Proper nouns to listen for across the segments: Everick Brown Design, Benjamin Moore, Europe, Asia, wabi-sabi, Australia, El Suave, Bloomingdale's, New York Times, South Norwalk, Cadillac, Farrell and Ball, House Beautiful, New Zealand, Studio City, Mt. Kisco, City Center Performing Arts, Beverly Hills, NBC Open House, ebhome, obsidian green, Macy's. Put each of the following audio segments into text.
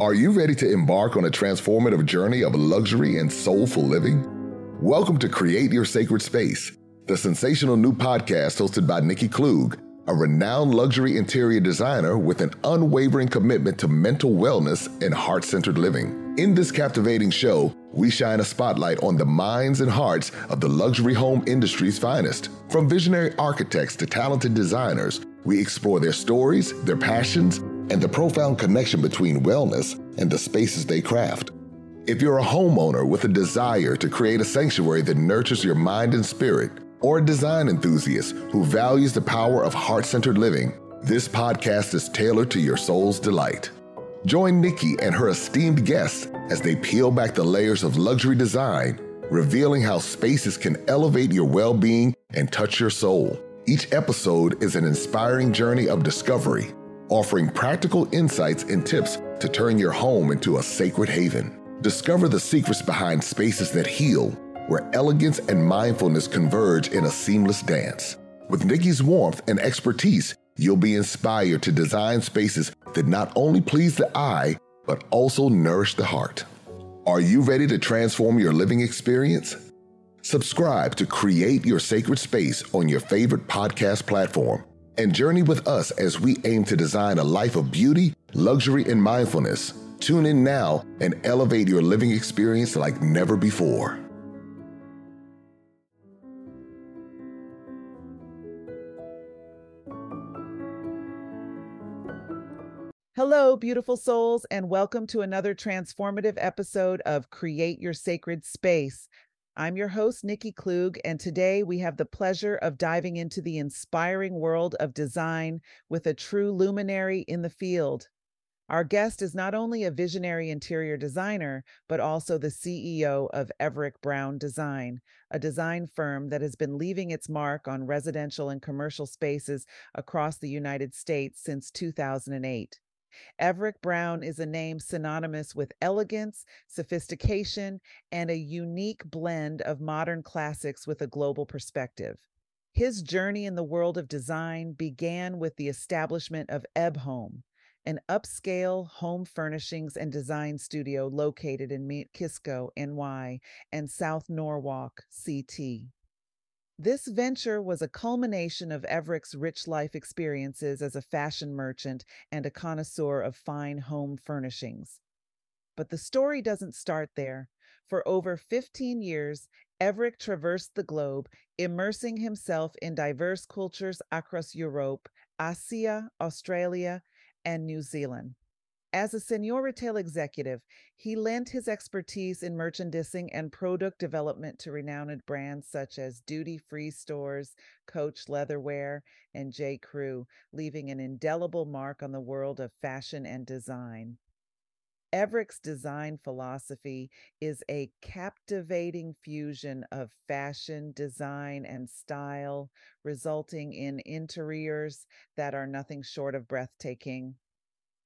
Are you ready to embark on a transformative journey of luxury and soulful living? Welcome to Create Your Sacred Space, the sensational new podcast hosted by Nikki Klugh, a renowned luxury interior designer with an unwavering commitment to mental wellness and heart-centered living. In this captivating show, we shine a spotlight on the minds and hearts of the luxury home industry's finest. From visionary architects to talented designers, we explore their stories, their passions, and the profound connection between wellness and the spaces they craft. If you're a homeowner with a desire to create a sanctuary that nurtures your mind and spirit, or a design enthusiast who values the power of heart-centered living, this podcast is tailored to your soul's delight. Join Nikki and her esteemed guests as they peel back the layers of luxury design, revealing how spaces can elevate your well-being and touch your soul. Each episode is an inspiring journey of discovery, offering practical insights and tips to turn your home into a sacred haven. Discover the secrets behind spaces that heal, where elegance and mindfulness converge in a seamless dance. With Nikki's warmth and expertise, you'll be inspired to design spaces that not only please the eye, but also nourish the heart. Are you ready to transform your living experience? Subscribe to Create Your Sacred Space on your favorite podcast platform and journey with us as we aim to design a life of beauty, luxury, and mindfulness. Tune in now and elevate your living experience like never before. Hello, beautiful souls, and welcome to another transformative episode of Create Your Sacred Space. I'm your host, Nikki Klugh, and today we have the pleasure of diving into the inspiring world of design with a true luminary in the field. Our guest is not only a visionary interior designer, but also the CEO of Everick Brown Design, a design firm that has been leaving its mark on residential and commercial spaces across the United States since 2008. Everick Brown is a name synonymous with elegance, sophistication, and a unique blend of modern classics with a global perspective. His journey in the world of design began with the establishment of ebhome, an upscale home furnishings and design studio located in Mt. Kisco, NY, and South Norwalk, CT. This venture was a culmination of Everick's rich life experiences as a fashion merchant and a connoisseur of fine home furnishings. But the story doesn't start there. For over 15 years, Everick traversed the globe, immersing himself in diverse cultures across Europe, Asia, Australia, and New Zealand. As a senior retail executive, he lent his expertise in merchandising and product development to renowned brands such as Duty Free Stores, Coach Leatherwear, and J. Crew, leaving an indelible mark on the world of fashion and design. Everick's design philosophy is a captivating fusion of fashion, design, and style, resulting in interiors that are nothing short of breathtaking.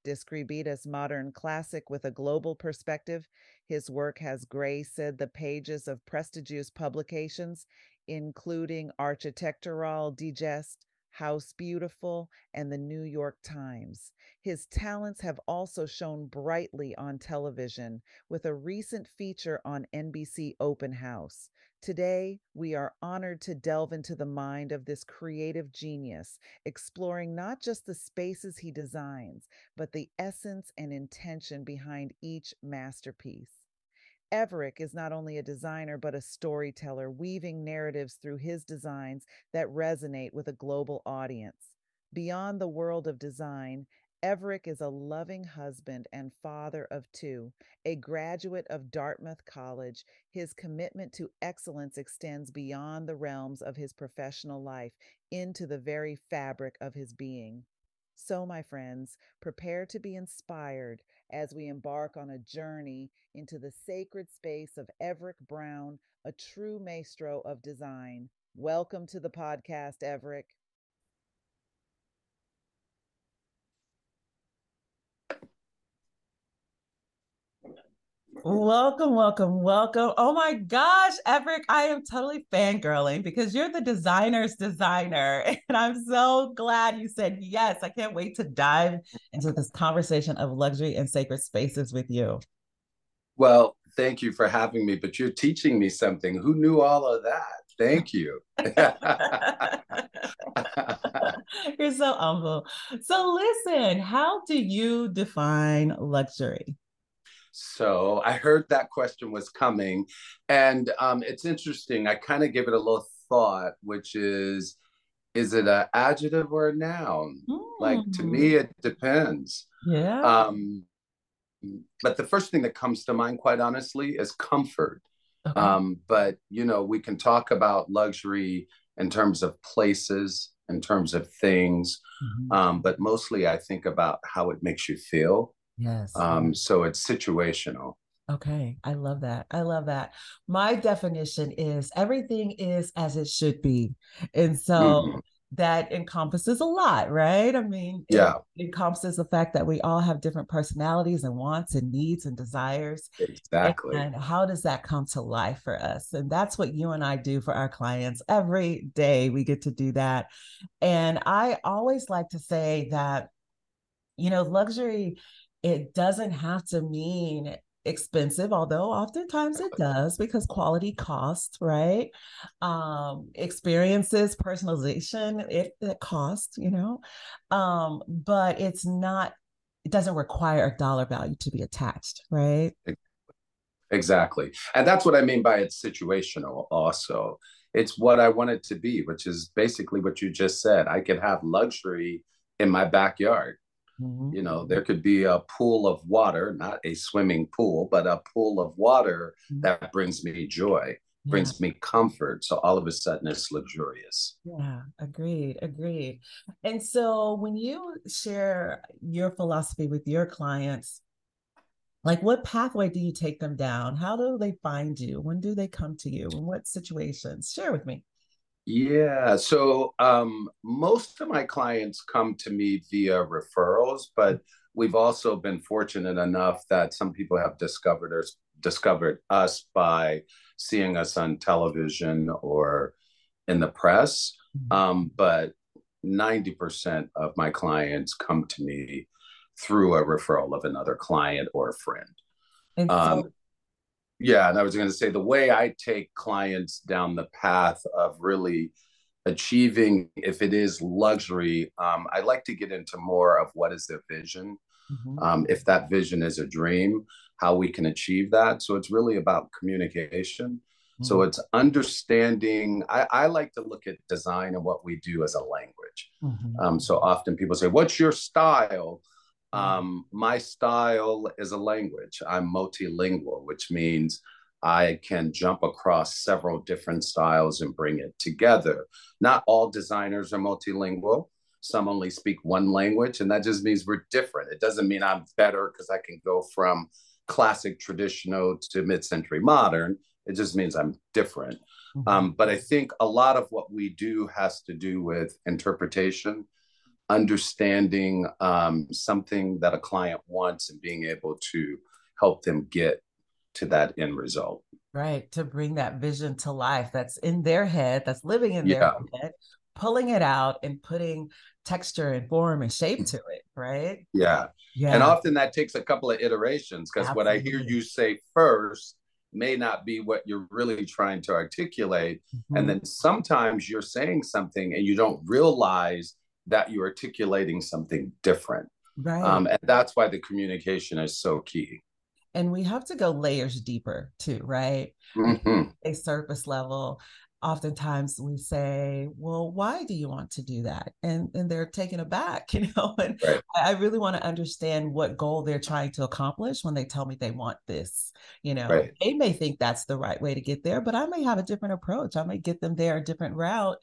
Described as modern classic with a global perspective, his work has graced the pages of prestigious publications, including Architectural Digest, House Beautiful, and the New York Times. His talents have also shone brightly on television, with a recent feature on NBC Open House. Today, we are honored to delve into the mind of this creative genius, exploring not just the spaces he designs, but the essence and intention behind each masterpiece. Everick is not only a designer, but a storyteller, weaving narratives through his designs that resonate with a global audience. Beyond the world of design, Everick is a loving husband and father of two, a graduate of Dartmouth College. His commitment to excellence extends beyond the realms of his professional life into the very fabric of his being. So, my friends, prepare to be inspired as we embark on a journey into the sacred space of Everick Brown, a true maestro of design. Welcome to the podcast, Everick. Welcome, welcome, welcome. Oh my gosh, Everick, I am totally fangirling because you're the designer's designer. And I'm so glad you said yes. I can't wait to dive into this conversation of luxury and sacred spaces with you. Well, thank you for having me, but you're teaching me something. Who knew all of that? Thank you. You're so humble. So listen, how do you define luxury? So I heard that question was coming, and it's interesting. I kind of give it a little thought, which is it an adjective or a noun? Mm. Like, to me, it depends. Yeah. But the first thing that comes to mind, quite honestly, is comfort. Okay. But, you know, we can talk about luxury in terms of places, in terms of things. Mm-hmm. But mostly I think about how it makes you feel. Yes. So it's situational. Okay. I love that. I love that. My definition is everything is as it should be. And so that encompasses a lot, right? I mean, yeah. It encompasses the fact that we all have different personalities and wants and needs and desires. Exactly. And how does that come to life for us? And that's what you and I do for our clients every day. We get to do that. And I always like to say that, you know, luxury, it doesn't have to mean expensive, although oftentimes it does, because quality costs, right? Experiences, personalization, it costs, you know, but it's not, it doesn't require a dollar value to be attached, right? Exactly. And that's what I mean by it's situational also. It's what I want it to be, which is basically what you just said. I could have luxury in my backyard. You know, there could be a pool of water, not a swimming pool, but a pool of water that brings me joy, brings me comfort. So all of a sudden it's luxurious. Yeah, agreed, agreed. And so when you share your philosophy with your clients, like, what pathway do you take them down? How do they find you? When do they come to you? In what situations? Share with me. Yeah. So most of my clients come to me via referrals, but we've also been fortunate enough that some people have discovered us by seeing us on television or in the press. But 90% of my clients come to me through a referral of another client or a friend. And so yeah, and I was going to say, the way I take clients down the path of really achieving, if it is luxury, I like to get into more of what is their vision, if that vision is a dream, how we can achieve that. So it's really about communication. So it's understanding. I like to look at design and what we do as a language. So often people say, "What's your style?" My style is a language. I'm multilingual, which means I can jump across several different styles and bring it together. Not all designers are multilingual. Some only speak one language, and that just means we're different. It doesn't mean I'm better because I can go from classic traditional to mid-century modern. It just means I'm different. But I think a lot of what we do has to do with interpretation, understanding something that a client wants and being able to help them get to that end result. Right, to bring that vision to life that's in their head, that's living in their head, pulling it out and putting texture and form and shape to it, right? Yeah, yeah. And often that takes a couple of iterations, because what I hear you say first may not be what you're really trying to articulate. And then sometimes you're saying something and you don't realize that you're articulating something different. Right. And that's why the communication is so key. And we have to go layers deeper too, right? A surface level. Oftentimes we say, well, why do you want to do that? And they're taken aback, you know, and I really want to understand what goal they're trying to accomplish when they tell me they want this, you know, they may think that's the right way to get there, but I may have a different approach. I may get them there a different route,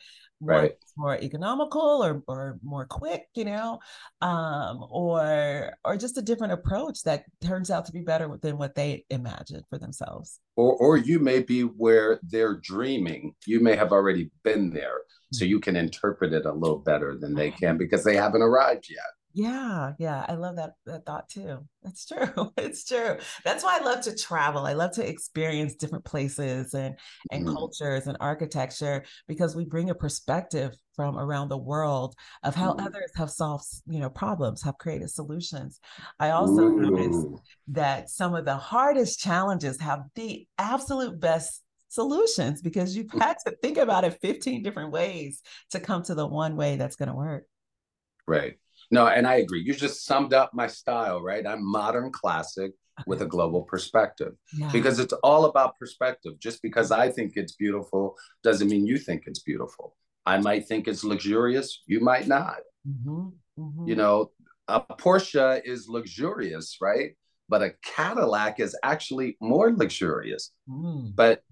more economical or more quick, you know, or just a different approach that turns out to be better than what they imagined for themselves. Or you may be where they're dreaming. You may have already been there, so you can interpret it a little better than they can because they haven't arrived yet. Yeah. I love that thought too. That's true. It's true. That's why I love to travel. I love to experience different places and cultures and architecture, because we bring a perspective from around the world of how others have solved, problems, have created solutions. I also noticed that some of the hardest challenges have the absolute best solutions, because you've had to think about it 15 different ways to come to the one way that's going to work. Right. No, and I agree. You just summed up my style, right? I'm modern classic with a global perspective, because it's all about perspective. Just because I think it's beautiful doesn't mean you think it's beautiful. I might think it's luxurious. You might not. A Porsche is luxurious, right? But a Cadillac is actually more luxurious. But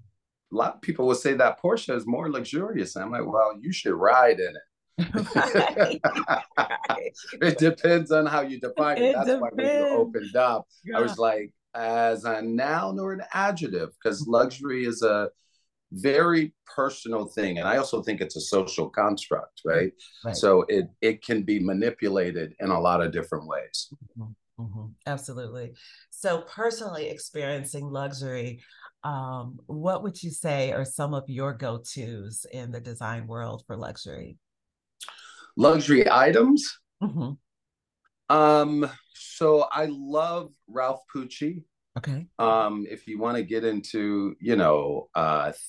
a lot of people will say that Porsche is more luxurious. And I'm like, well, you should ride in it. It depends on how you define it. That's why when you opened up, I was like, as a noun or an adjective, because luxury is a very personal thing, and I also think it's a social construct, right? So it can be manipulated in a lot of different ways. Absolutely. So personally experiencing luxury, what would you say are some of your go-tos in the design world for luxury? Luxury items. So I love Ralph Pucci. Okay. If you want to get into,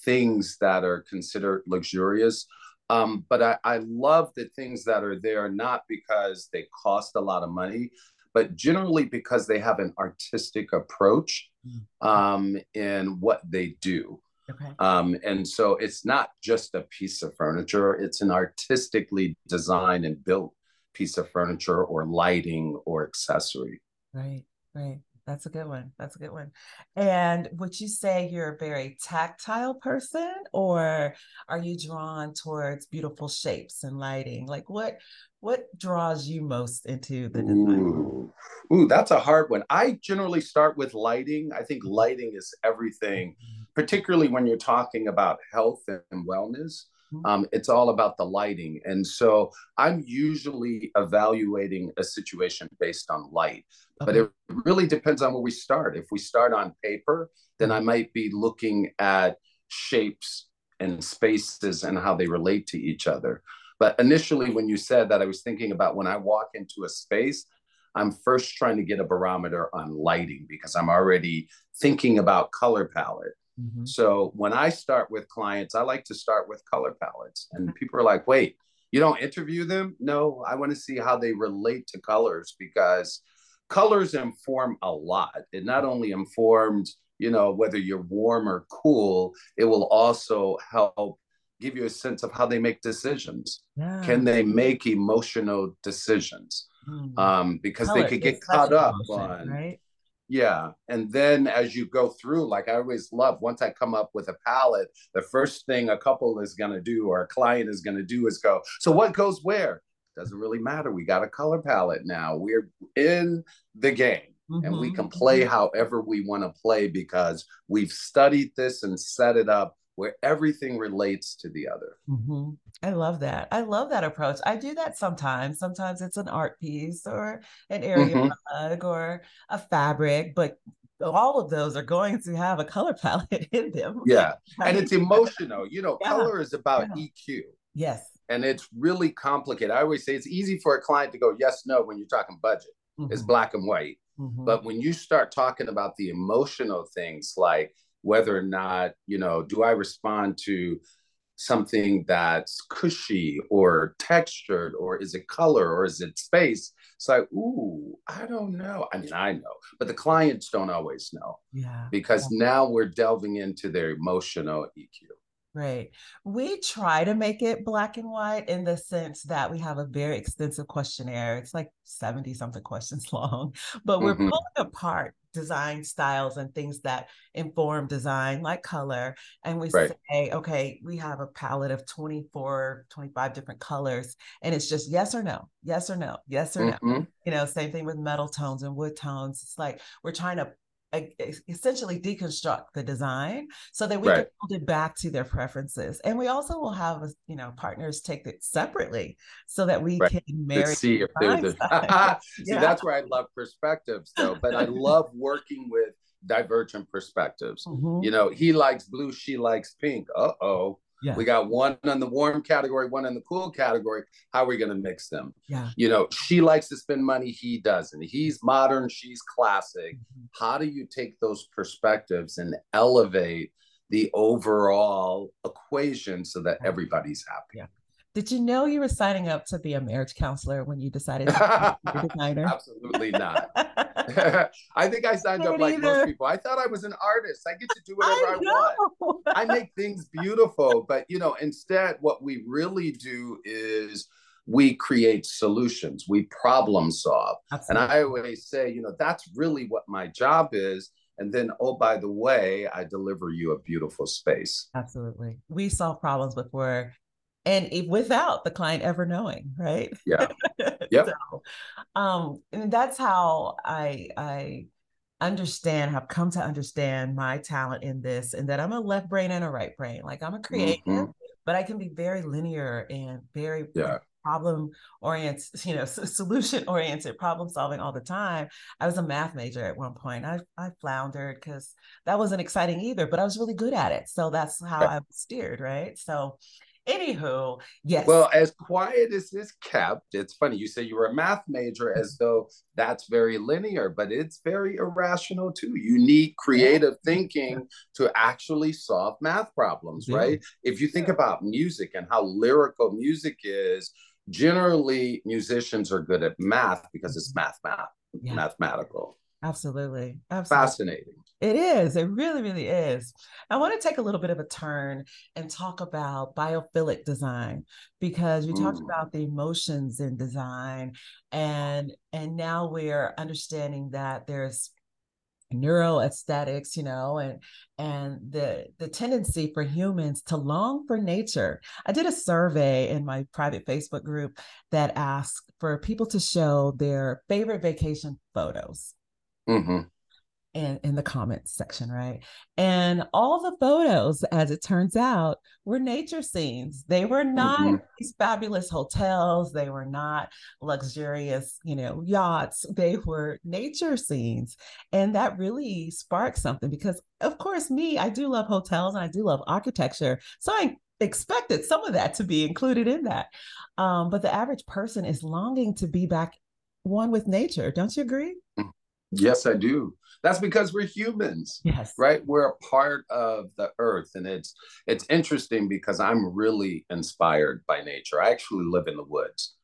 things that are considered luxurious, but I love the things that are there, not because they cost a lot of money, but generally because they have an artistic approach in what they do. Okay. And so it's not just a piece of furniture, it's an artistically designed and built piece of furniture or lighting or accessory. Right. That's a good one. And would you say you're a very tactile person, or are you drawn towards beautiful shapes and lighting? Like what draws you most into the design? Ooh, that's a hard one. I generally start with lighting. I think lighting is everything, particularly when you're talking about health and wellness. It's all about the lighting. And so I'm usually evaluating a situation based on light, but it really depends on where we start. If we start on paper, then I might be looking at shapes and spaces and how they relate to each other. But initially, when you said that, I was thinking about when I walk into a space, I'm first trying to get a barometer on lighting, because I'm already thinking about color palette. So when I start with clients, I like to start with color palettes, and people are like, wait, you don't interview them? No, I want to see how they relate to colors, because colors inform a lot. It not only informs, whether you're warm or cool, it will also help give you a sense of how they make decisions. Can they make emotional decisions? Because color, they could get caught up on, right? Yeah. And then as you go through, like I always love, once I come up with a palette, the first thing a couple is going to do, or a client is going to do, is go, so what goes where? Doesn't really matter. We got a color palette now. We're in the game, and we can play however we want to play, because we've studied this and set it up where everything relates to the other. I love that. I love that approach. I do that sometimes. Sometimes it's an art piece or an area rug or a fabric, but all of those are going to have a color palette in them. Yeah, and it's emotional. Color is about EQ. Yes. And it's really complicated. I always say it's easy for a client to go yes, no when you're talking budget. It's black and white. But when you start talking about the emotional things, like whether or not, do I respond to something that's cushy or textured, or is it color, or is it space? It's like, ooh, I don't know. I mean, I know, but the clients don't always know, because now we're delving into their emotional EQ. Right. We try to make it black and white in the sense that we have a very extensive questionnaire. It's like 70 something questions long, but we're pulling apart design styles and things that inform design, like color. And we say, okay, we have a palette of 24, 25 different colors, and it's just yes or no, yes or no, yes or no. Same thing with metal tones and wood tones. It's like, we're trying to essentially deconstruct the design so that we can hold it back to their preferences. And we also will have, you know, partners take it separately so that we can marry. Let's see if there's a... See, that's where I love perspectives though, but I love working with divergent perspectives. Mm-hmm. You know, he likes blue, she likes pink. Uh-oh. Yeah. We got one in the warm category, one in the cool category. How are we going to mix them? Yeah. You know, she likes to spend money. He doesn't. He's modern. She's classic. Mm-hmm. How do you take those perspectives and elevate the overall equation so that everybody's happy? Yeah. Did you know you were signing up to be a marriage counselor when you decided to be a designer? Absolutely not. I think I signed up like most people. I thought I was an artist. I get to do whatever I want. I make things beautiful. But, you know, instead, what we really do is we create solutions. We problem solve. Absolutely. And I always say, you know, that's really what my job is. And then, oh, by the way, I deliver you a beautiful space. Absolutely. We solve problems before and without the client ever knowing, right? Yeah. Yep. So, and that's how I understand, have come to understand my talent in this, and that I'm a left brain and a right brain. Like I'm a creative, but I can be very linear and very problem oriented, you know, solution oriented, problem solving all the time. I was a math major at one point. I floundered because that wasn't exciting either, but I was really good at it. So that's how I was steered, right? So anywho, yes. Well, as quiet as it's kept, it's funny. You say you were a math major as though that's very linear, but it's very irrational too. You need creative thinking to actually solve math problems, right? If you think about music and how lyrical music is, generally musicians are good at math because it's mathematical. Absolutely. Absolutely. Fascinating. It is. It really, really is. I want to take a little bit of a turn and talk about biophilic design, because we talked about the emotions in design, and now we're understanding that there's neuroaesthetics, you know, and the tendency for humans to long for nature. I did a survey in my private Facebook group that asked for people to show their favorite vacation photos. Mm-hmm. And in the comments section, right? And all the photos, as it turns out, were nature scenes. They were not these fabulous hotels. They were not luxurious, you know, yachts. They were nature scenes. And that really sparked something, because of course me, I do love hotels and I do love architecture. So I expected some of that to be included in that. But the average person is longing to be back one with nature. Don't you agree? Mm-hmm. Yes, I do. That's because we're humans, right? We're a part of the earth. And it's interesting because I'm really inspired by nature. I actually live in the woods.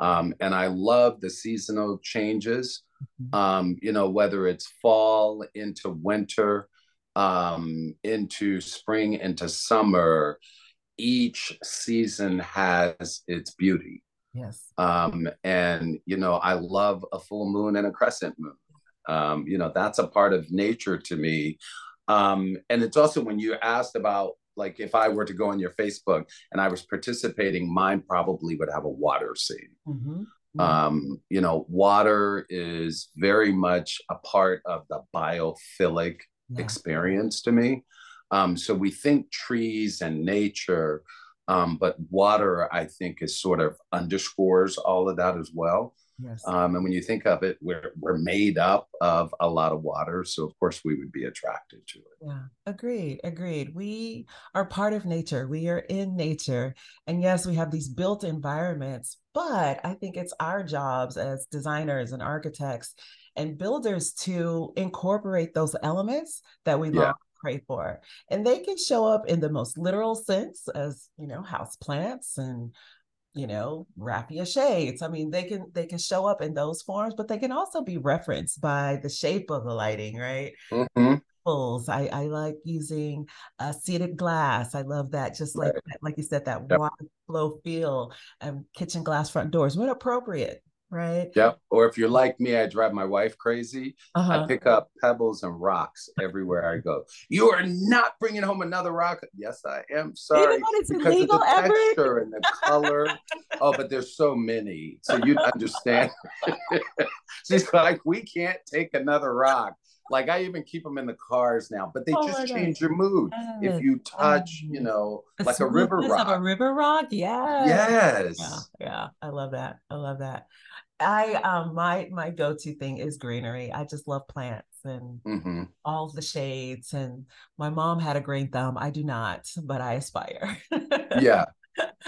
Mm-hmm. And I love the seasonal changes, you know, whether it's fall into winter, into spring, into summer, each season has its beauty. Yes. And, you know, I love a full moon and a crescent moon. You know, that's a part of nature to me. And it's also when you asked about, like, if I were to go on your Facebook and I was participating, mine probably would have a water scene. Mm-hmm. You know, water is very much a part of the biophilic experience to me. So we think trees and nature, but water, I think, is sort of underscores all of that as well. Yes. And when you think of it, we're made up of a lot of water. So, of course, we would be attracted to it. Yeah, agreed. Agreed. We are part of nature. We are in nature. And yes, we have these built environments, but I think it's our jobs as designers and architects and builders to incorporate those elements that we love. Pray for. And they can show up in the most literal sense as, you know, house plants and, you know, raffia shades. I mean, they can show up in those forms, but they can also be referenced by the shape of the lighting, right? Mm-hmm. I like using seeded glass. I love that. Just like you said, that water flow feel and kitchen glass front doors when appropriate. Right. Yep. Or if you're like me, I drive my wife crazy. I pick up pebbles and rocks everywhere I go. You are not bringing home another rock. Yes, I am. Sorry. Even when it's illegal, of the texture and the color. Oh, but there's so many. So you'd understand. She's like, we can't take another rock. Like, I even keep them in the cars now, but they just change your mood. If you touch, you know, like a river rock. A river rock, yes. Yes. Yeah, yeah, I love that. I love that. My go-to thing is greenery. I just love plants and all the shades. And my mom had a green thumb. I do not, but I aspire. Yeah.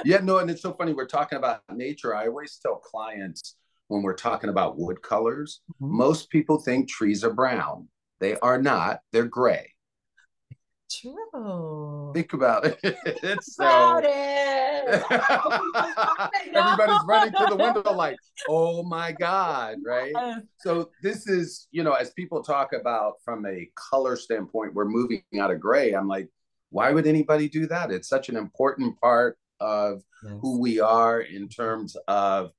Yeah, no, and it's so funny. We're talking about nature. I always tell clients, when we're talking about wood colors, most people think trees are brown. They are not, they're gray. True. Think about it. Everybody's running to the window like, oh my God, right? So this is, you know, as people talk about from a color standpoint, we're moving out of gray. I'm like, why would anybody do that? It's such an important part of who we are in terms of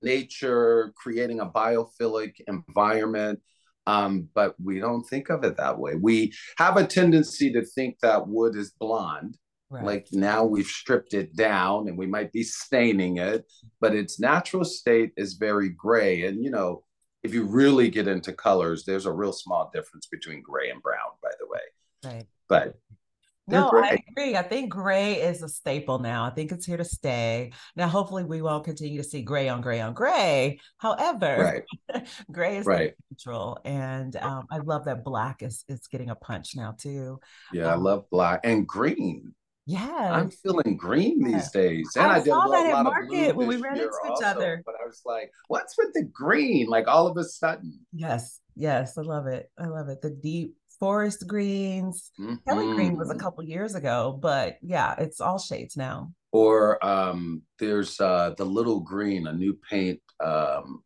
nature, creating a biophilic environment, but we don't think of it that way. We have a tendency to think that wood is blonde, like now we've stripped it down and we might be staining it, but its natural state is very gray. And you know, if you really get into colors, there's a real small difference between gray and brown, by the way. But no, I agree. I think gray is a staple now. I think it's here to stay. Now, hopefully we won't continue to see gray on gray on gray. However, gray is neutral. And I love that black is getting a punch now too. Yeah, I love black and green. Yeah. I'm feeling green these days. And I did a lot of blue when we ran into each other. But I was like, what's with the green? Like all of a sudden. Yes. Yes. I love it. I love it. The deep forest greens. Kelly green was a couple years ago, but yeah, it's all shades now. Or there's the little green, a new paint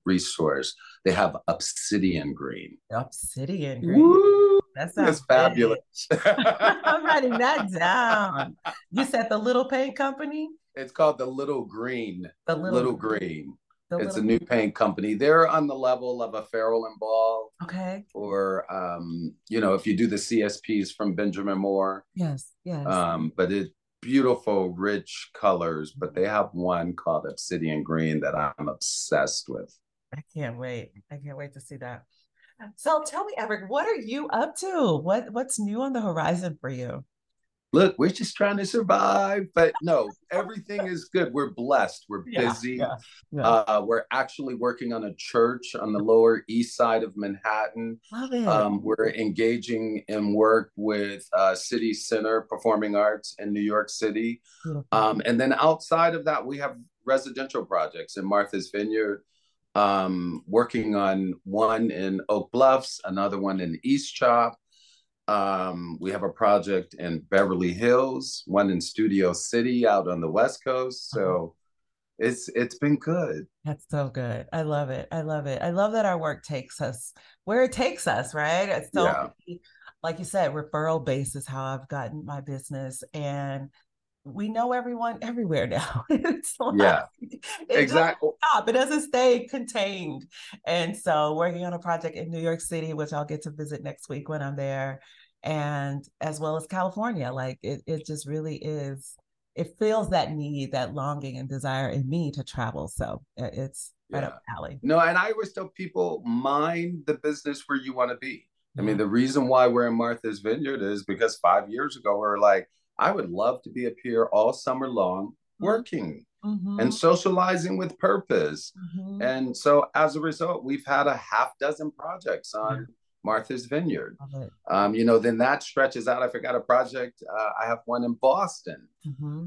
resource. They have obsidian green. Obsidian green. Woo! That's fabulous. I'm writing that down. You said the little paint company? It's called the Little Green. The Little Green. It's a new paint company. They're on the level of a Farrell and Ball. Okay. Or, you know, if you do the CSPs from Benjamin Moore. Yes, yes. But it's beautiful, rich colors. But they have one called Obsidian Green that I'm obsessed with. I can't wait. I can't wait to see that. So tell me, Everick, what are you up to? What's new on the horizon for you? Look, we're just trying to survive, but no, everything is good. We're blessed. We're busy. We're actually working on a church on the Lower East Side of Manhattan. Love it. We're engaging in work with City Center Performing Arts in New York City. And then outside of that, we have residential projects in Martha's Vineyard, working on one in Oak Bluffs, another one in East Chop. We have a project in Beverly Hills, one in Studio City out on the West Coast. So it's been good. That's so good. I love it. I love it. I love that our work takes us where it takes us, right? It's so, like you said, referral based is how I've gotten my business. And we know everyone everywhere now. It's like, exactly. It doesn't stay contained. And so working on a project in New York City, which I'll get to visit next week when I'm there, and as well as California, like it just really is, it feels that need, that longing and desire in me to travel. So it's right up the alley. No, and I always tell people, mind the business where you want to be. I mean, the reason why we're in Martha's Vineyard is because 5 years ago, we were like, I would love to be up here all summer long working and socializing with purpose. And so as a result, we've had a half dozen projects on Martha's Vineyard. You know, then that stretches out. I forgot a project. I have one in Boston.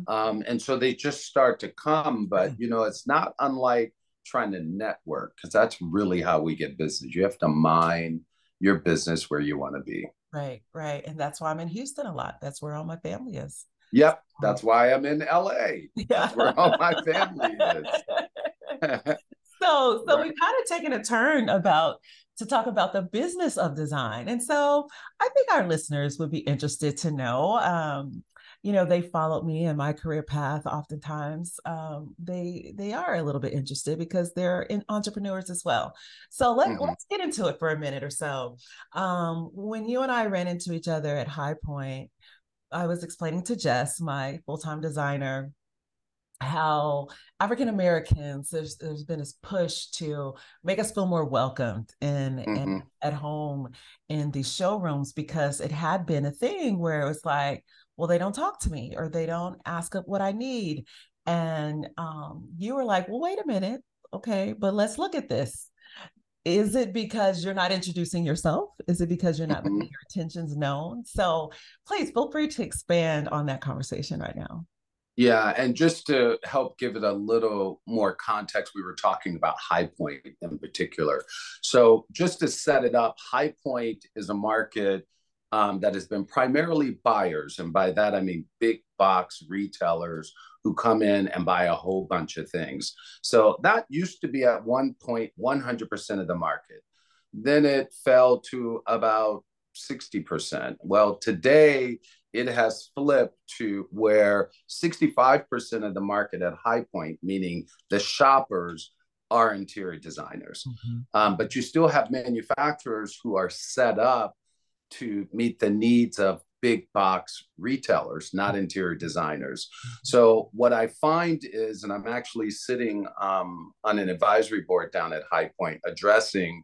And so they just start to come. But, you know, it's not unlike trying to network, because that's really how we get business. You have to mind your business where you want to be. Right, right. And that's why I'm in Houston a lot. That's where all my family is. Yep. That's why I'm in LA. Yeah. That's where all my family is. So we've kind of taken a turn to talk about the business of design. And so I think our listeners would be interested to know, you know, they followed me in my career path. Oftentimes they are a little bit interested because they're entrepreneurs as well. So let's get into it for a minute or so. When you and I ran into each other at High Point, I was explaining to Jess, my full-time designer, how African Americans, there's been this push to make us feel more welcomed in, and at home in these showrooms, because it had been a thing where it was like, well, they don't talk to me or they don't ask what I need. And you were like, well, wait a minute. Okay, but let's look at this. Is it because you're not introducing yourself? Is it because you're not making your intentions known? So please feel free to expand on that conversation right now. Yeah, and just to help give it a little more context, we were talking about High Point in particular. So just to set it up, High Point is a market that has been primarily buyers. And by that, I mean big box retailers who come in and buy a whole bunch of things. So that used to be at one point 100% of the market. Then it fell to about 60%. Well, today it has flipped to where 65% of the market at High Point, meaning the shoppers, are interior designers. But you still have manufacturers who are set up to meet the needs of big box retailers, not interior designers. So what I find is, and I'm actually sitting on an advisory board down at High Point addressing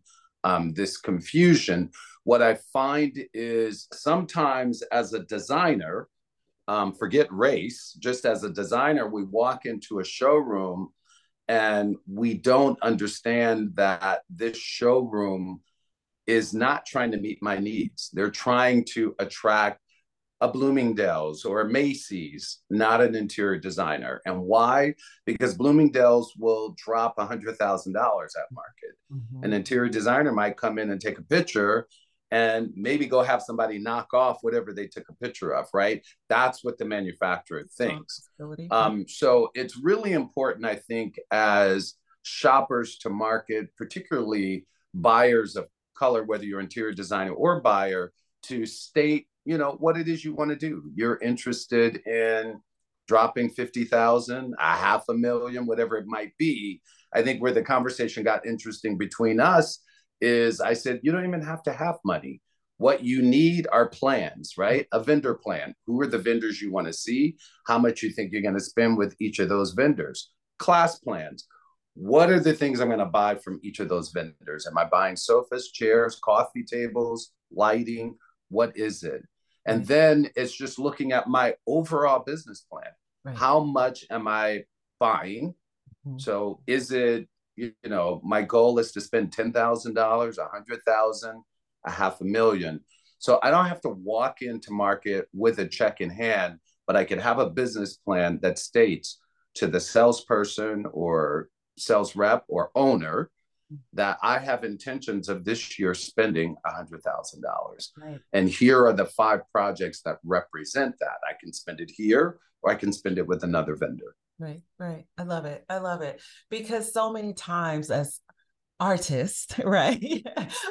this confusion. What I find is sometimes as a designer, forget race, just as a designer, we walk into a showroom and we don't understand that this showroom is not trying to meet my needs. They're trying to attract a Bloomingdale's or a Macy's, not an interior designer. And why? Because Bloomingdale's will drop $100,000 at market. An interior designer might come in and take a picture and maybe go have somebody knock off whatever they took a picture of, right? That's what the manufacturer thinks. So it's really important, I think, as shoppers to market, particularly buyers of color, whether you're interior designer or buyer, to state, you know, what it is you want to do. You're interested in dropping 50,000, a half a million, whatever it might be. I think where the conversation got interesting between us is I said, you don't even have to have money. What you need are plans, right? A vendor plan. Who are the vendors you want to see? How much you think you're going to spend with each of those vendors? Class plans. What are the things I'm going to buy from each of those vendors? Am I buying sofas, chairs, coffee tables, lighting? What is it? And then it's just looking at my overall business plan. How much am I buying? So is it, you know, my goal is to spend $10,000, $100,000, a half a million. So I don't have to walk into market with a check in hand, but I could have a business plan that states to the salesperson or sales rep or owner that I have intentions of this year spending $100,000. And here are the 5 projects that represent that. I can spend it here or I can spend it with another vendor. Right. I love it. Because so many times as artists, right,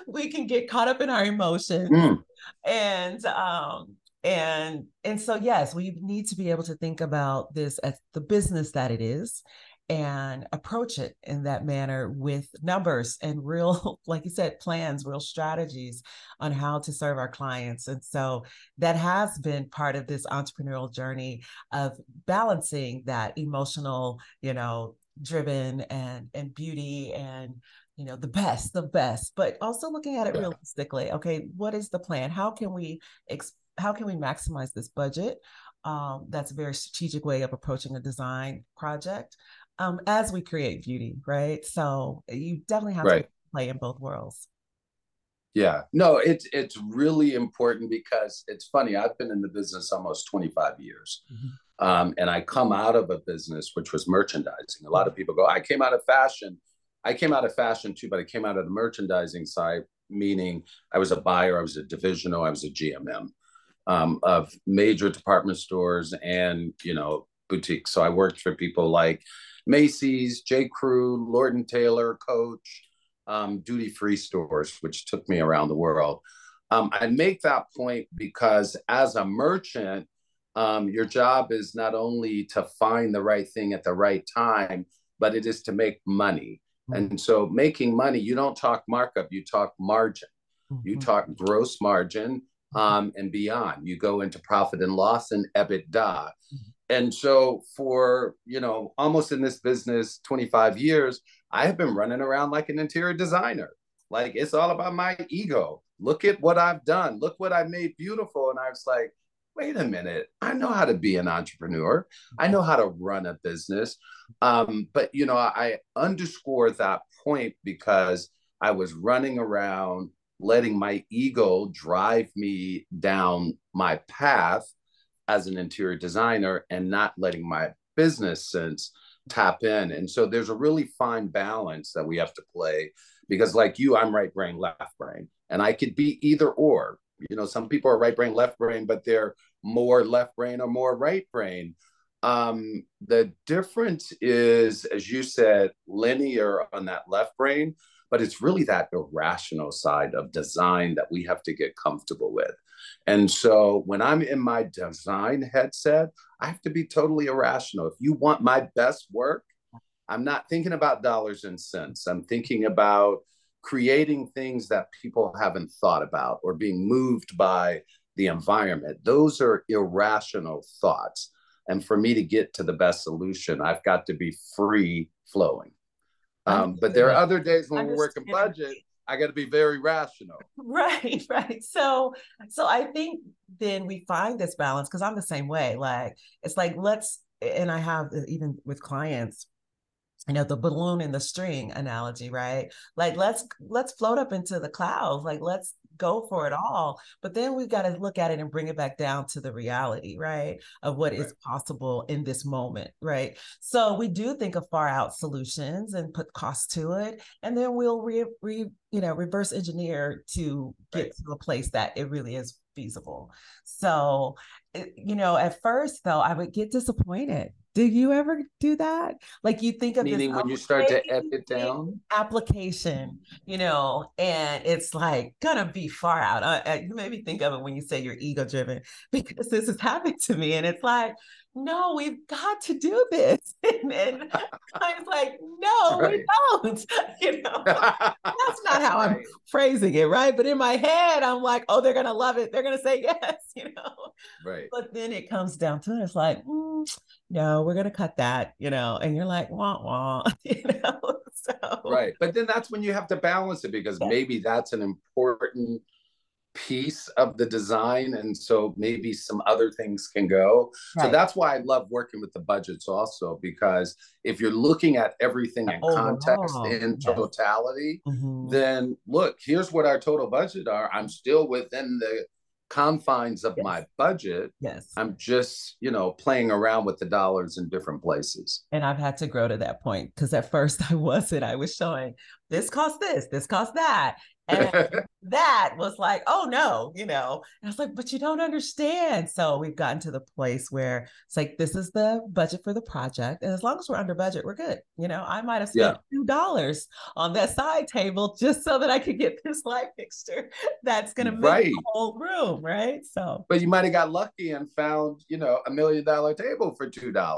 we can get caught up in our emotions and so, yes, we need to be able to think about this as the business that it is, and approach it in that manner with numbers and real, like you said, plans, real strategies on how to serve our clients. And so that has been part of this entrepreneurial journey of balancing that emotional, you know, driven and beauty and, you know, the best, but also looking at it realistically. Okay, what is the plan? How can we maximize this budget? That's a very strategic way of approaching a design project. As we create beauty, right? So you definitely have to play in both worlds. Yeah, no, it's really important because it's funny. I've been in the business almost 25 years. And I come out of a business, which was merchandising. A lot of people go, I came out of fashion. I came out of fashion too, but I came out of the merchandising side, meaning I was a buyer, I was a divisional, I was a GMM of major department stores and, you know, boutiques. So I worked for people like Macy's, J. Crew, Lord & Taylor, Coach, Duty Free Stores, which took me around the world. I make that point because as a merchant, your job is not only to find the right thing at the right time, but it is to make money. And so making money, you don't talk markup, you talk margin. You talk gross margin and beyond. You go into profit and loss and EBITDA. And so for, you know, almost in this business 25 years, I have been running around like an interior designer. Like, it's all about my ego. Look at what I've done. Look what I made beautiful. And I was like, wait a minute. I know how to be an entrepreneur. I know how to run a business. But, you know, I underscore that point because I was running around letting my ego drive me down my path as an interior designer and not letting my business sense tap in. And so there's a really fine balance that we have to play because, like you, I'm right brain, left brain, and I could be either or. You know, some people are right brain, left brain, but they're more left brain or more right brain. The difference is, as you said, linear on that left brain, but it's really that irrational side of design that we have to get comfortable with. And so when I'm in my design headset, I have to be totally irrational. If you want my best work, I'm not thinking about dollars and cents. I'm thinking about creating things that people haven't thought about or being moved by the environment. Those are irrational thoughts. And for me to get to the best solution, I've got to be free flowing. But there are other days when we're working budget, I got to be very rational. Right, right. So I think then we find this balance because I'm the same way. Like, it's like, and I have even with clients, you know, the balloon and the string analogy, right? Like, let's float up into the clouds. Like, let's go for it all. But then we've got to look at it and bring it back down to the reality, right? Of what is possible in this moment, right? So we do think of far out solutions and put cost to it. And then we'll reverse engineer to get to a place that it really is feasible. So, you know, at first though, I would get disappointed. Did you ever do that? Like, you think of meaning when you start to ebb it down application, you know, and it's like gonna be far out. You made me think of it when you say you're ego driven, because this has happened to me, and it's like, no, we've got to do this. And I was like, no, we don't. You know, that's not how I'm phrasing it, right? But in my head, I'm like, oh, they're gonna love it. They're gonna say yes, you know. Right. But then it comes down to it. It's like, no, we're gonna cut that, you know. And you're like, wah wah, you know. So right. But then that's when you have to balance it, because maybe that's an important piece of the design, and so maybe some other things can go. So that's why I love working with the budgets also, because if you're looking at everything in context, in totality, then look, here's what our total budget are. I'm still within the confines of my budget. Yes. I'm just, you know, playing around with the dollars in different places. And I've had to grow to that point, because at first I wasn't. I was showing this cost this cost that. And that was like, oh no, you know, and I was like, but you don't understand. So we've gotten to the place where it's like, this is the budget for the project. And as long as we're under budget, we're good. You know, I might've spent $2 on that side table just so that I could get this light fixture that's going to make the whole room. Right. So, but you might've got lucky and found, you know, $1 million table for $2.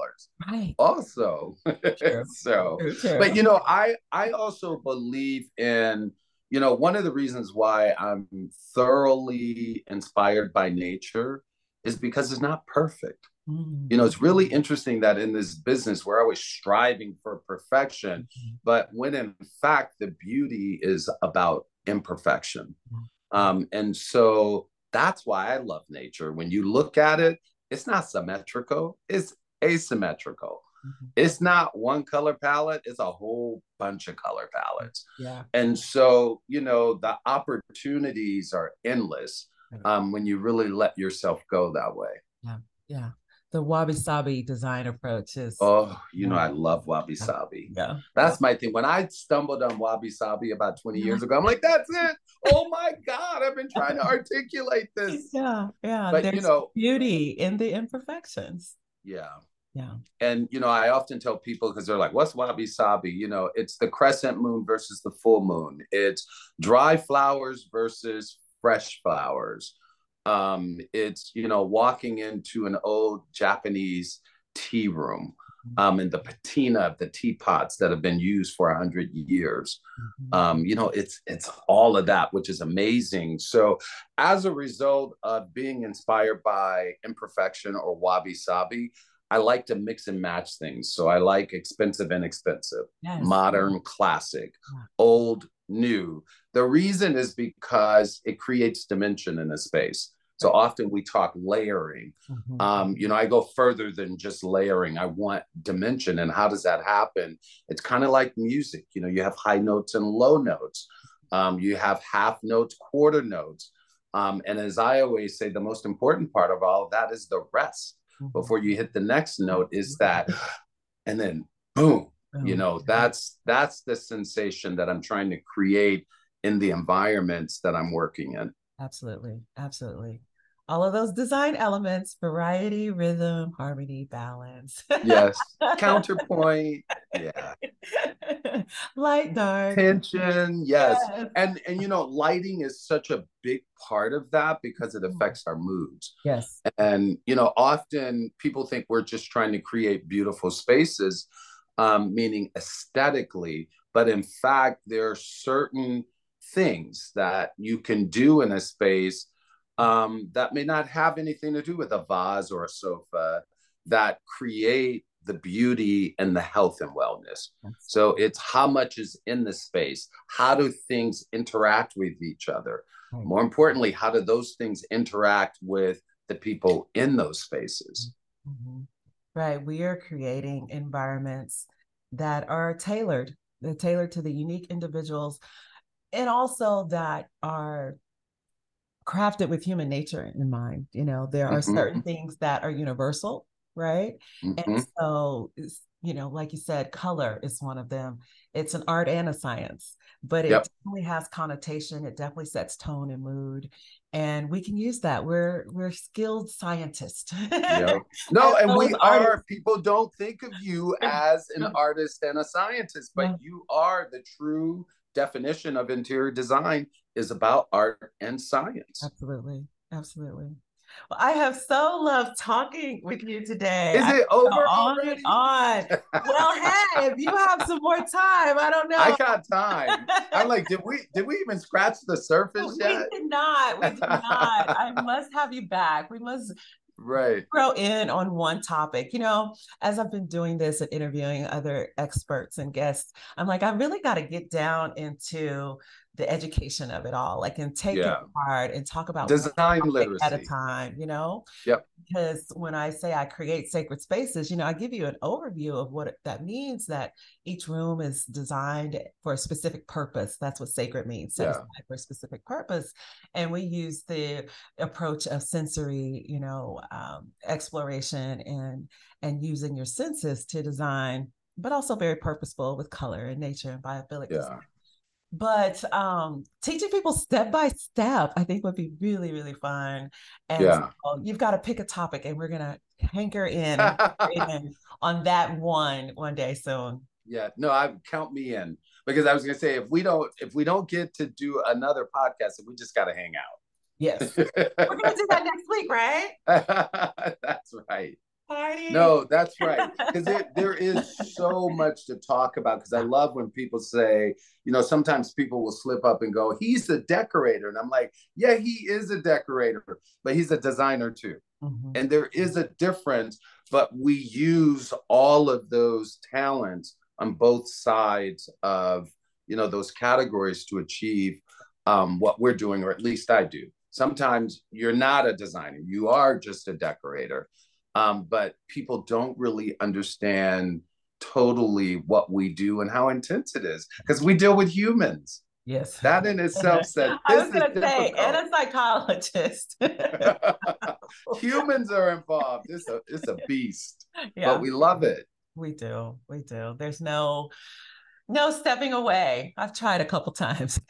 Right. Also. True. So, true. But you know, I also believe in, you know, one of the reasons why I'm thoroughly inspired by nature is because it's not perfect. You know, it's really interesting that in this business, we're always striving for perfection, but when in fact, the beauty is about imperfection. And so that's why I love nature. When you look at it, it's not symmetrical, it's asymmetrical. It's not one color palette, it's a whole bunch of color palettes. Yeah. And so, you know, the opportunities are endless when you really let yourself go that way. Yeah, yeah. The wabi-sabi design approach is... Oh, you know, I love wabi-sabi. Yeah. That's my thing. When I stumbled on wabi-sabi about 20 years ago, I'm like, that's it. Oh my God, I've been trying to articulate this. Yeah, yeah. But, there's, you know, beauty in the imperfections. Yeah. Yeah. And, you know, I often tell people, because they're like, what's wabi-sabi? You know, it's the crescent moon versus the full moon. It's dry flowers versus fresh flowers. It's, you know, walking into an old Japanese tea room and the patina of the teapots that have been used for 100 years. You know, it's all of that, which is amazing. So as a result of being inspired by imperfection or wabi-sabi, I like to mix and match things. So I like expensive, inexpensive, yes, modern, classic, yeah, old, new. The reason is because it creates dimension in a space. So often we talk layering. Mm-hmm. I go further than just layering. I want dimension. And how does that happen? It's kind of like music. You have high notes and low notes. You have half notes, quarter notes. And as I always say, the most important part of all of that is the rest. Mm-hmm. Before you hit the next note is that, and then boom, that's the sensation that I'm trying to create in the environments that I'm working in. Absolutely. Absolutely. All of those design elements: variety, rhythm, harmony, balance. Yes. Counterpoint. Yeah. Light, dark. Tension. Yes. Yes. And lighting is such a big part of that because it affects our moods. Yes. And, often people think we're just trying to create beautiful spaces, meaning aesthetically, but in fact, there are certain things that you can do in a space that may not have anything to do with a vase or a sofa that create the beauty and the health and wellness. So it's how much is in the space. How do things interact with each other? More importantly, how do those things interact with the people in those spaces? Mm-hmm. Right. We are creating environments that are tailored. They're tailored to the unique individuals and also that are crafted with human nature in mind. There are mm-hmm. certain things that are universal, right? Mm-hmm. And so, like you said, color is one of them. It's an art and a science, but it definitely has connotation. It definitely sets tone and mood, and we can use that. We're skilled scientists. Yep. No, and we are. People don't think of you as an artist and a scientist, but you are. The true definition of interior design is about art and science. Absolutely. Absolutely. Well, I have so loved talking with you today. Is it over already? On. Well, hey, if you have some more time, I don't know. I got time. I'm like, did we even scratch the surface yet? We did not. We did not. I must have you back. We must throw in on one topic. As I've been doing this and interviewing other experts and guests, I'm like, I really got to get down into the education of it all, and take it apart and talk about design literacy at a time, Yep. Because when I say I create sacred spaces, I give you an overview of what that means, that each room is designed for a specific purpose. That's what sacred means, for a specific purpose. And we use the approach of sensory, exploration and using your senses to design, but also very purposeful with color and nature and biophilic design. But teaching people step by step, I think, would be really, really fun. And so you've got to pick a topic, and we're gonna hanker in, on that one day soon. Yeah, no, I count me in, because I was gonna say if we don't get to do another podcast, we just got to hang out. Yes, we're gonna do that next week, right? That's right. Party. No, that's right. Because there is so much to talk about. Because I love when people say, sometimes people will slip up and go, he's a decorator. And I'm like, yeah, he is a decorator, but he's a designer too. Mm-hmm. And there is a difference, but we use all of those talents on both sides of, those categories to achieve what we're doing, or at least I do. Sometimes you're not a designer. You are just a decorator. But people don't really understand totally what we do and how intense it is, because we deal with humans. Yes. That in itself said, I was going to say, and a psychologist. Humans are involved. It's a beast, but we love it. We do. We do. There's no stepping away. I've tried a couple times.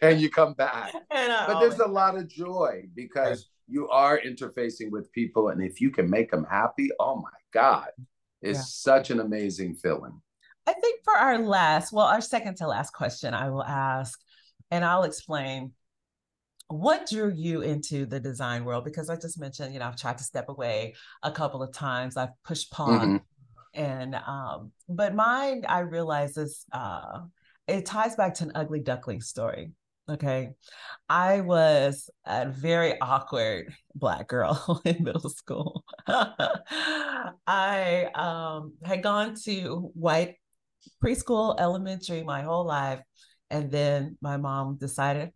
And you come back. But there's a lot of joy, because you are interfacing with people, and if you can make them happy, oh my God, it's such an amazing feeling. I think for our second to last question, I will ask, and I'll explain what drew you into the design world, because I just mentioned, I've tried to step away a couple of times. I've pushed pause, and but mine, I realize, is it ties back to an ugly duckling story. Okay. I was a very awkward Black girl in middle school. I had gone to white preschool, elementary my whole life. And then my mom decided,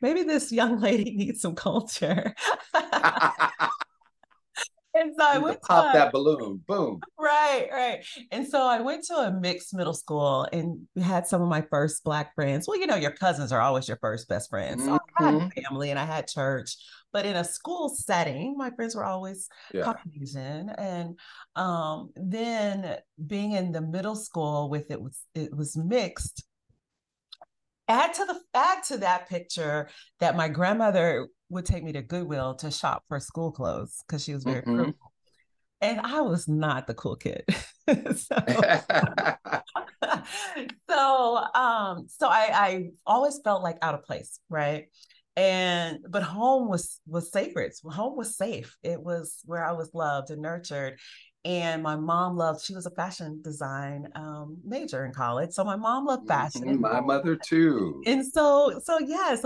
maybe this young lady needs some culture. And so I went to pop that balloon, boom. Right. And so I went to a mixed middle school and had some of my first Black friends. Well, you know, your cousins are always your first best friends. Mm-hmm. So I had family and I had church, but in a school setting, my friends were always Caucasian. And then being in the middle school with it was mixed. Add to that picture that my grandmother would take me to Goodwill to shop for school clothes because she was very frugal. And I was not the cool kid. So I always felt like out of place, right? But home was sacred. Home was safe. It was where I was loved and nurtured. And my mom loved, she was a fashion design major in college. So my mom loved fashion. Mm-hmm. My mother too. And so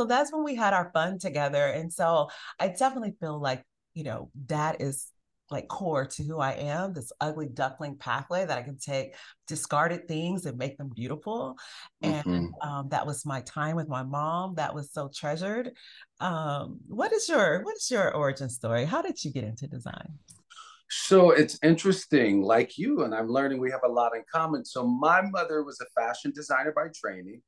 that's when we had our fun together. And so I definitely feel like, you know, that is like core to who I am, this ugly duckling pathway that I can take discarded things and make them beautiful. And that was my time with my mom. That was so treasured. What is your origin story? How did you get into design? So it's interesting, like you, and I'm learning we have a lot in common. So my mother was a fashion designer by training,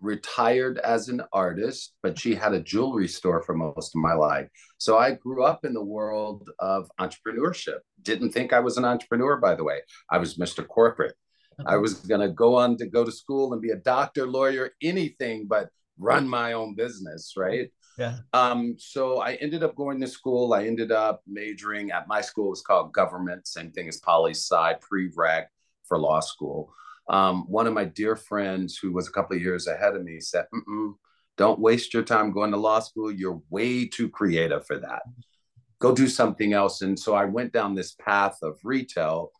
retired as an artist, but she had a jewelry store for most of my life. So I grew up in the world of entrepreneurship. Didn't think I was an entrepreneur, by the way. I was Mr. Corporate. Okay. I was going to go to school and be a doctor, lawyer, anything, but run my own business, right? Yeah. So I ended up going to school. I ended up majoring at my school. It was called government. Same thing as poli sci, pre-reg for law school. One of my dear friends who was a couple of years ahead of me said, don't waste your time going to law school. You're way too creative for that. Go do something else. And so I went down this path of retail,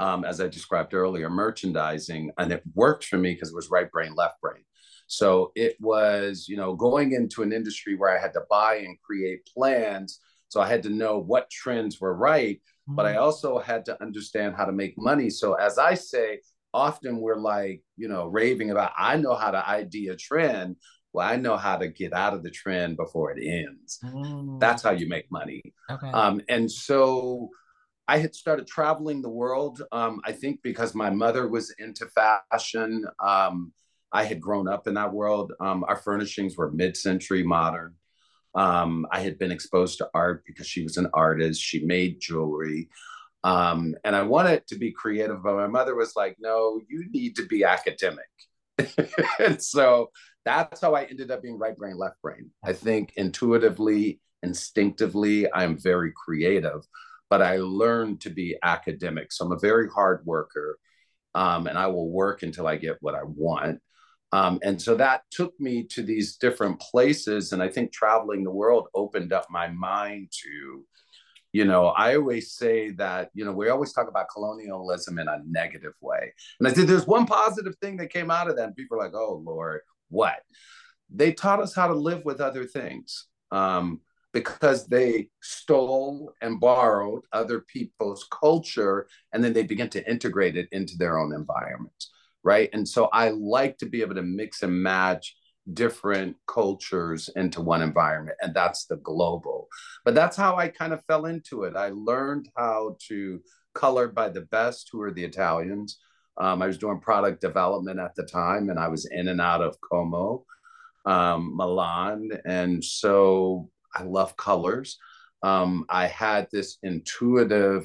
as I described earlier, merchandising. And it worked for me because it was right brain, left brain. So it was, you know, going into an industry where I had to buy and create plans. So I had to know what trends were right, but I also had to understand how to make money. So as I say, often we're like, you know, raving about, I know how to ID a trend. Well, I know how to get out of the trend before it ends. That's how you make money. Okay. And so I had started traveling the world, I think because my mother was into fashion. I had grown up in that world. Our furnishings were mid-century modern. I had been exposed to art because she was an artist. She made jewelry. And I wanted to be creative, but my mother was like, no, you need to be academic. And so that's how I ended up being right brain, left brain. I think intuitively, instinctively, I'm very creative, but I learned to be academic. So I'm a very hard worker, and I will work until I get what I want. And so that took me to these different places. And I think traveling the world opened up my mind to, you know, I always say that, you know, we always talk about colonialism in a negative way. And I said, there's one positive thing that came out of that. And people are like, oh, Lord, what? They taught us how to live with other things because they stole and borrowed other people's culture. And then they begin to integrate it into their own environments. Right. And so I like to be able to mix and match different cultures into one environment. And that's the global. But that's how I kind of fell into it. I learned how to color by the best, who are the Italians. I was doing product development at the time, and I was in and out of Como, Milan. And so I love colors. I had this intuitive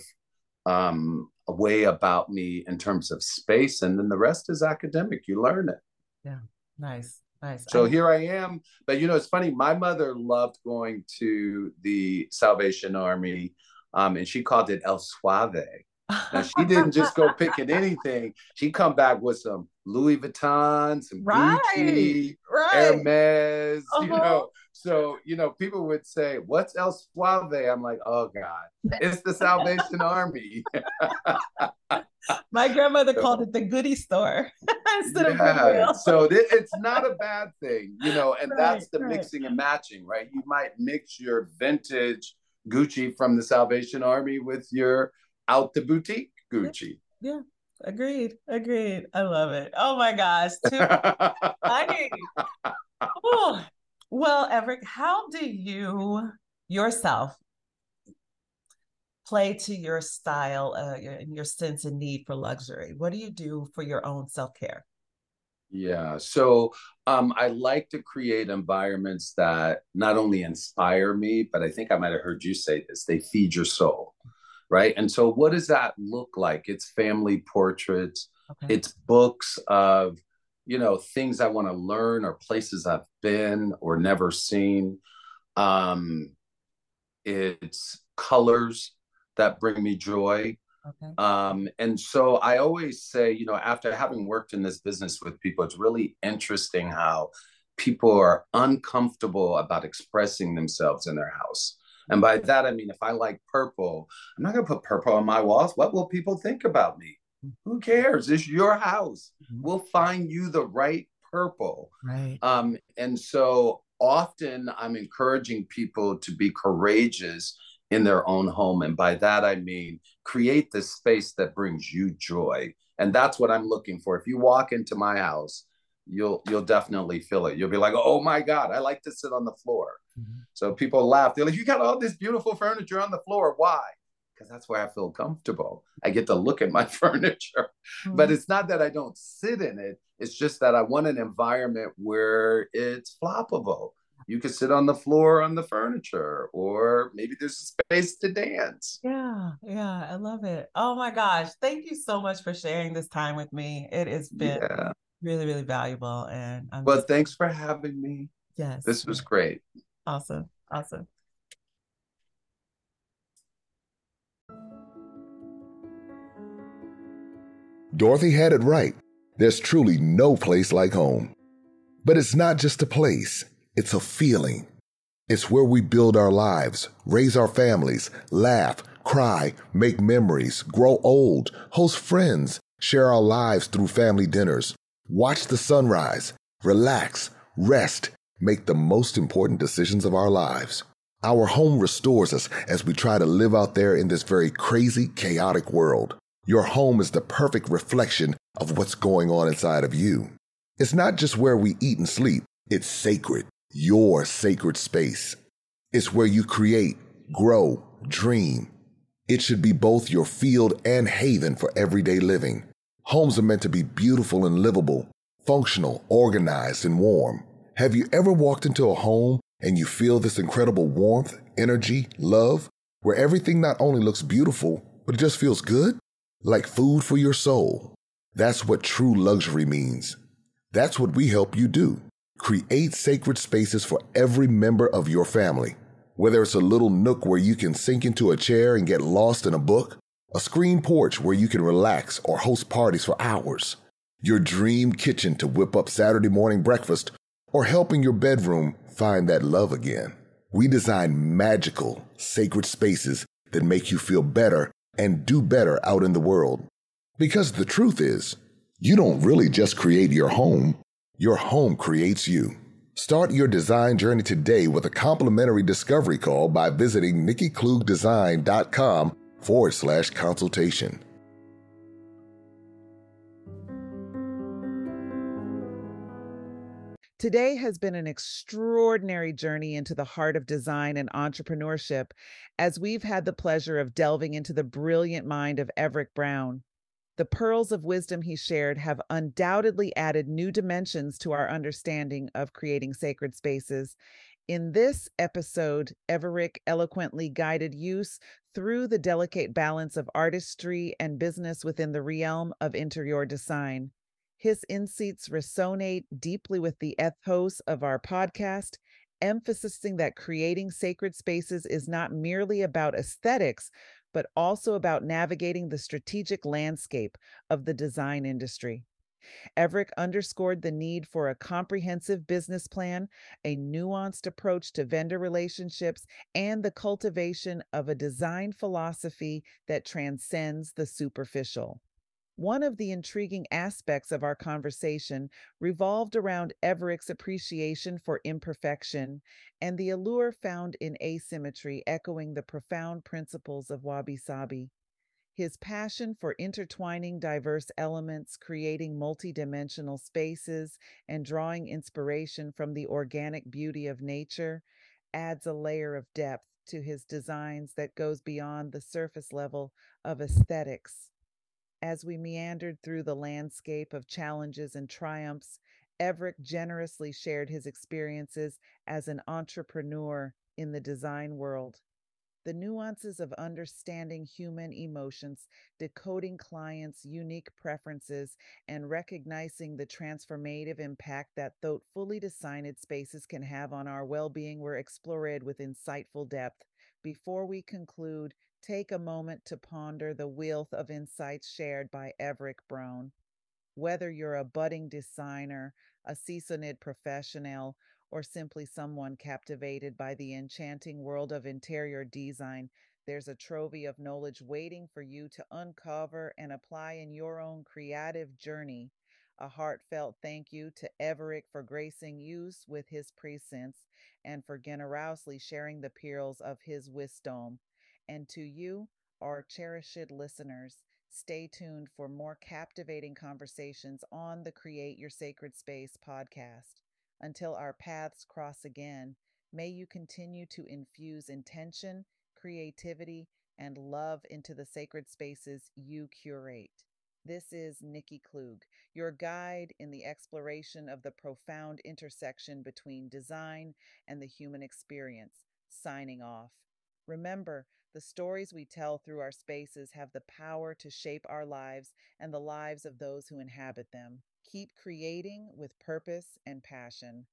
a way about me in terms of space, and then the rest is academic. You learn it. Yeah, nice. So here I am. But you know, it's funny. My mother loved going to the Salvation Army, and she called it El Suave. Now she didn't just go picking anything. She come back with some Louis Vuitton, some Gucci, right. Hermes, you know. So, you know, people would say, what's El Suave? I'm like, oh, God, it's the Salvation Army. My grandmother called it the goodie store. instead of So it's not a bad thing, you know, and that's the mixing and matching, right? You might mix your vintage Gucci from the Salvation Army with your out the boutique Gucci. Yeah. Agreed. I love it. Oh my gosh. Too funny. Oh. Well, Everick, how do you yourself play to your style and your sense and need for luxury? What do you do for your own self-care? Yeah, so I like to create environments that not only inspire me, but I think I might have heard you say this, they feed your soul, right? And so what does that look like? It's family portraits, it's books of, you know, things I want to learn or places I've been or never seen. It's colors that bring me joy. And so I always say, you know, after having worked in this business with people, it's really interesting how people are uncomfortable about expressing themselves in their house. And by that, I mean, if I like purple, I'm not going to put purple on my walls. What will people think about me? Who cares? It's your house. We'll find you the right purple. And so often I'm encouraging people to be courageous in their own home. And by that, I mean, create the space that brings you joy. And that's what I'm looking for. If you walk into my house, you'll definitely feel it. You'll be like, oh my God, I like to sit on the floor. So people laugh. They're like, you got all this beautiful furniture on the floor. Why? Because that's where I feel comfortable. I get to look at my furniture, but it's not that I don't sit in it. It's just that I want an environment where it's floppable. You could sit on the floor on the furniture, or maybe there's a space to dance. Yeah, I love it. Oh my gosh. Thank you so much for sharing this time with me. It has been really, really valuable. And thanks for having me. Yes. This was great. Awesome. Dorothy had it right. There's truly no place like home. But it's not just a place. It's a feeling. It's where we build our lives, raise our families, laugh, cry, make memories, grow old, host friends, share our lives through family dinners, watch the sunrise, relax, rest, make the most important decisions of our lives. Our home restores us as we try to live out there in this very crazy, chaotic world. Your home is the perfect reflection of what's going on inside of you. It's not just where we eat and sleep. It's sacred, your sacred space. It's where you create, grow, dream. It should be both your field and haven for everyday living. Homes are meant to be beautiful and livable, functional, organized, and warm. Have you ever walked into a home and you feel this incredible warmth, energy, love, where everything not only looks beautiful, but it just feels good? Like food for your soul. That's what true luxury means. That's what we help you do. Create sacred spaces for every member of your family. Whether it's a little nook where you can sink into a chair and get lost in a book, a screen porch where you can relax or host parties for hours, your dream kitchen to whip up Saturday morning breakfast, or helping your bedroom find that love again. We design magical, sacred spaces that make you feel better and do better out in the world. Because the truth is, you don't really just create your home. Your home creates you. Start your design journey today with a complimentary discovery call by visiting NikkiKlugDesign.com/consultation. Today has been an extraordinary journey into the heart of design and entrepreneurship as we've had the pleasure of delving into the brilliant mind of Everick Brown. The pearls of wisdom he shared have undoubtedly added new dimensions to our understanding of creating sacred spaces. In this episode, Everick eloquently guided us through the delicate balance of artistry and business within the realm of interior design. His insights resonate deeply with the ethos of our podcast, emphasizing that creating sacred spaces is not merely about aesthetics, but also about navigating the strategic landscape of the design industry. Everick underscored the need for a comprehensive business plan, a nuanced approach to vendor relationships, and the cultivation of a design philosophy that transcends the superficial. One of the intriguing aspects of our conversation revolved around Everick's appreciation for imperfection and the allure found in asymmetry, echoing the profound principles of wabi-sabi. His passion for intertwining diverse elements, creating multidimensional spaces, and drawing inspiration from the organic beauty of nature adds a layer of depth to his designs that goes beyond the surface level of aesthetics. As we meandered through the landscape of challenges and triumphs, Everick generously shared his experiences as an entrepreneur in the design world. The nuances of understanding human emotions, decoding clients' unique preferences, and recognizing the transformative impact that thoughtfully designed spaces can have on our well-being were explored with insightful depth. Before we conclude, take a moment to ponder the wealth of insights shared by Everick Brown. Whether you're a budding designer, a seasoned professional, or simply someone captivated by the enchanting world of interior design, there's a trove of knowledge waiting for you to uncover and apply in your own creative journey. A heartfelt thank you to Everick for gracing us with his presence and for generously sharing the pearls of his wisdom. And to you, our cherished listeners, stay tuned for more captivating conversations on the Create Your Sacred Space podcast. Until our paths cross again, may you continue to infuse intention, creativity, and love into the sacred spaces you curate. This is Nikki Klugh, your guide in the exploration of the profound intersection between design and the human experience, signing off. Remember, the stories we tell through our spaces have the power to shape our lives and the lives of those who inhabit them. Keep creating with purpose and passion.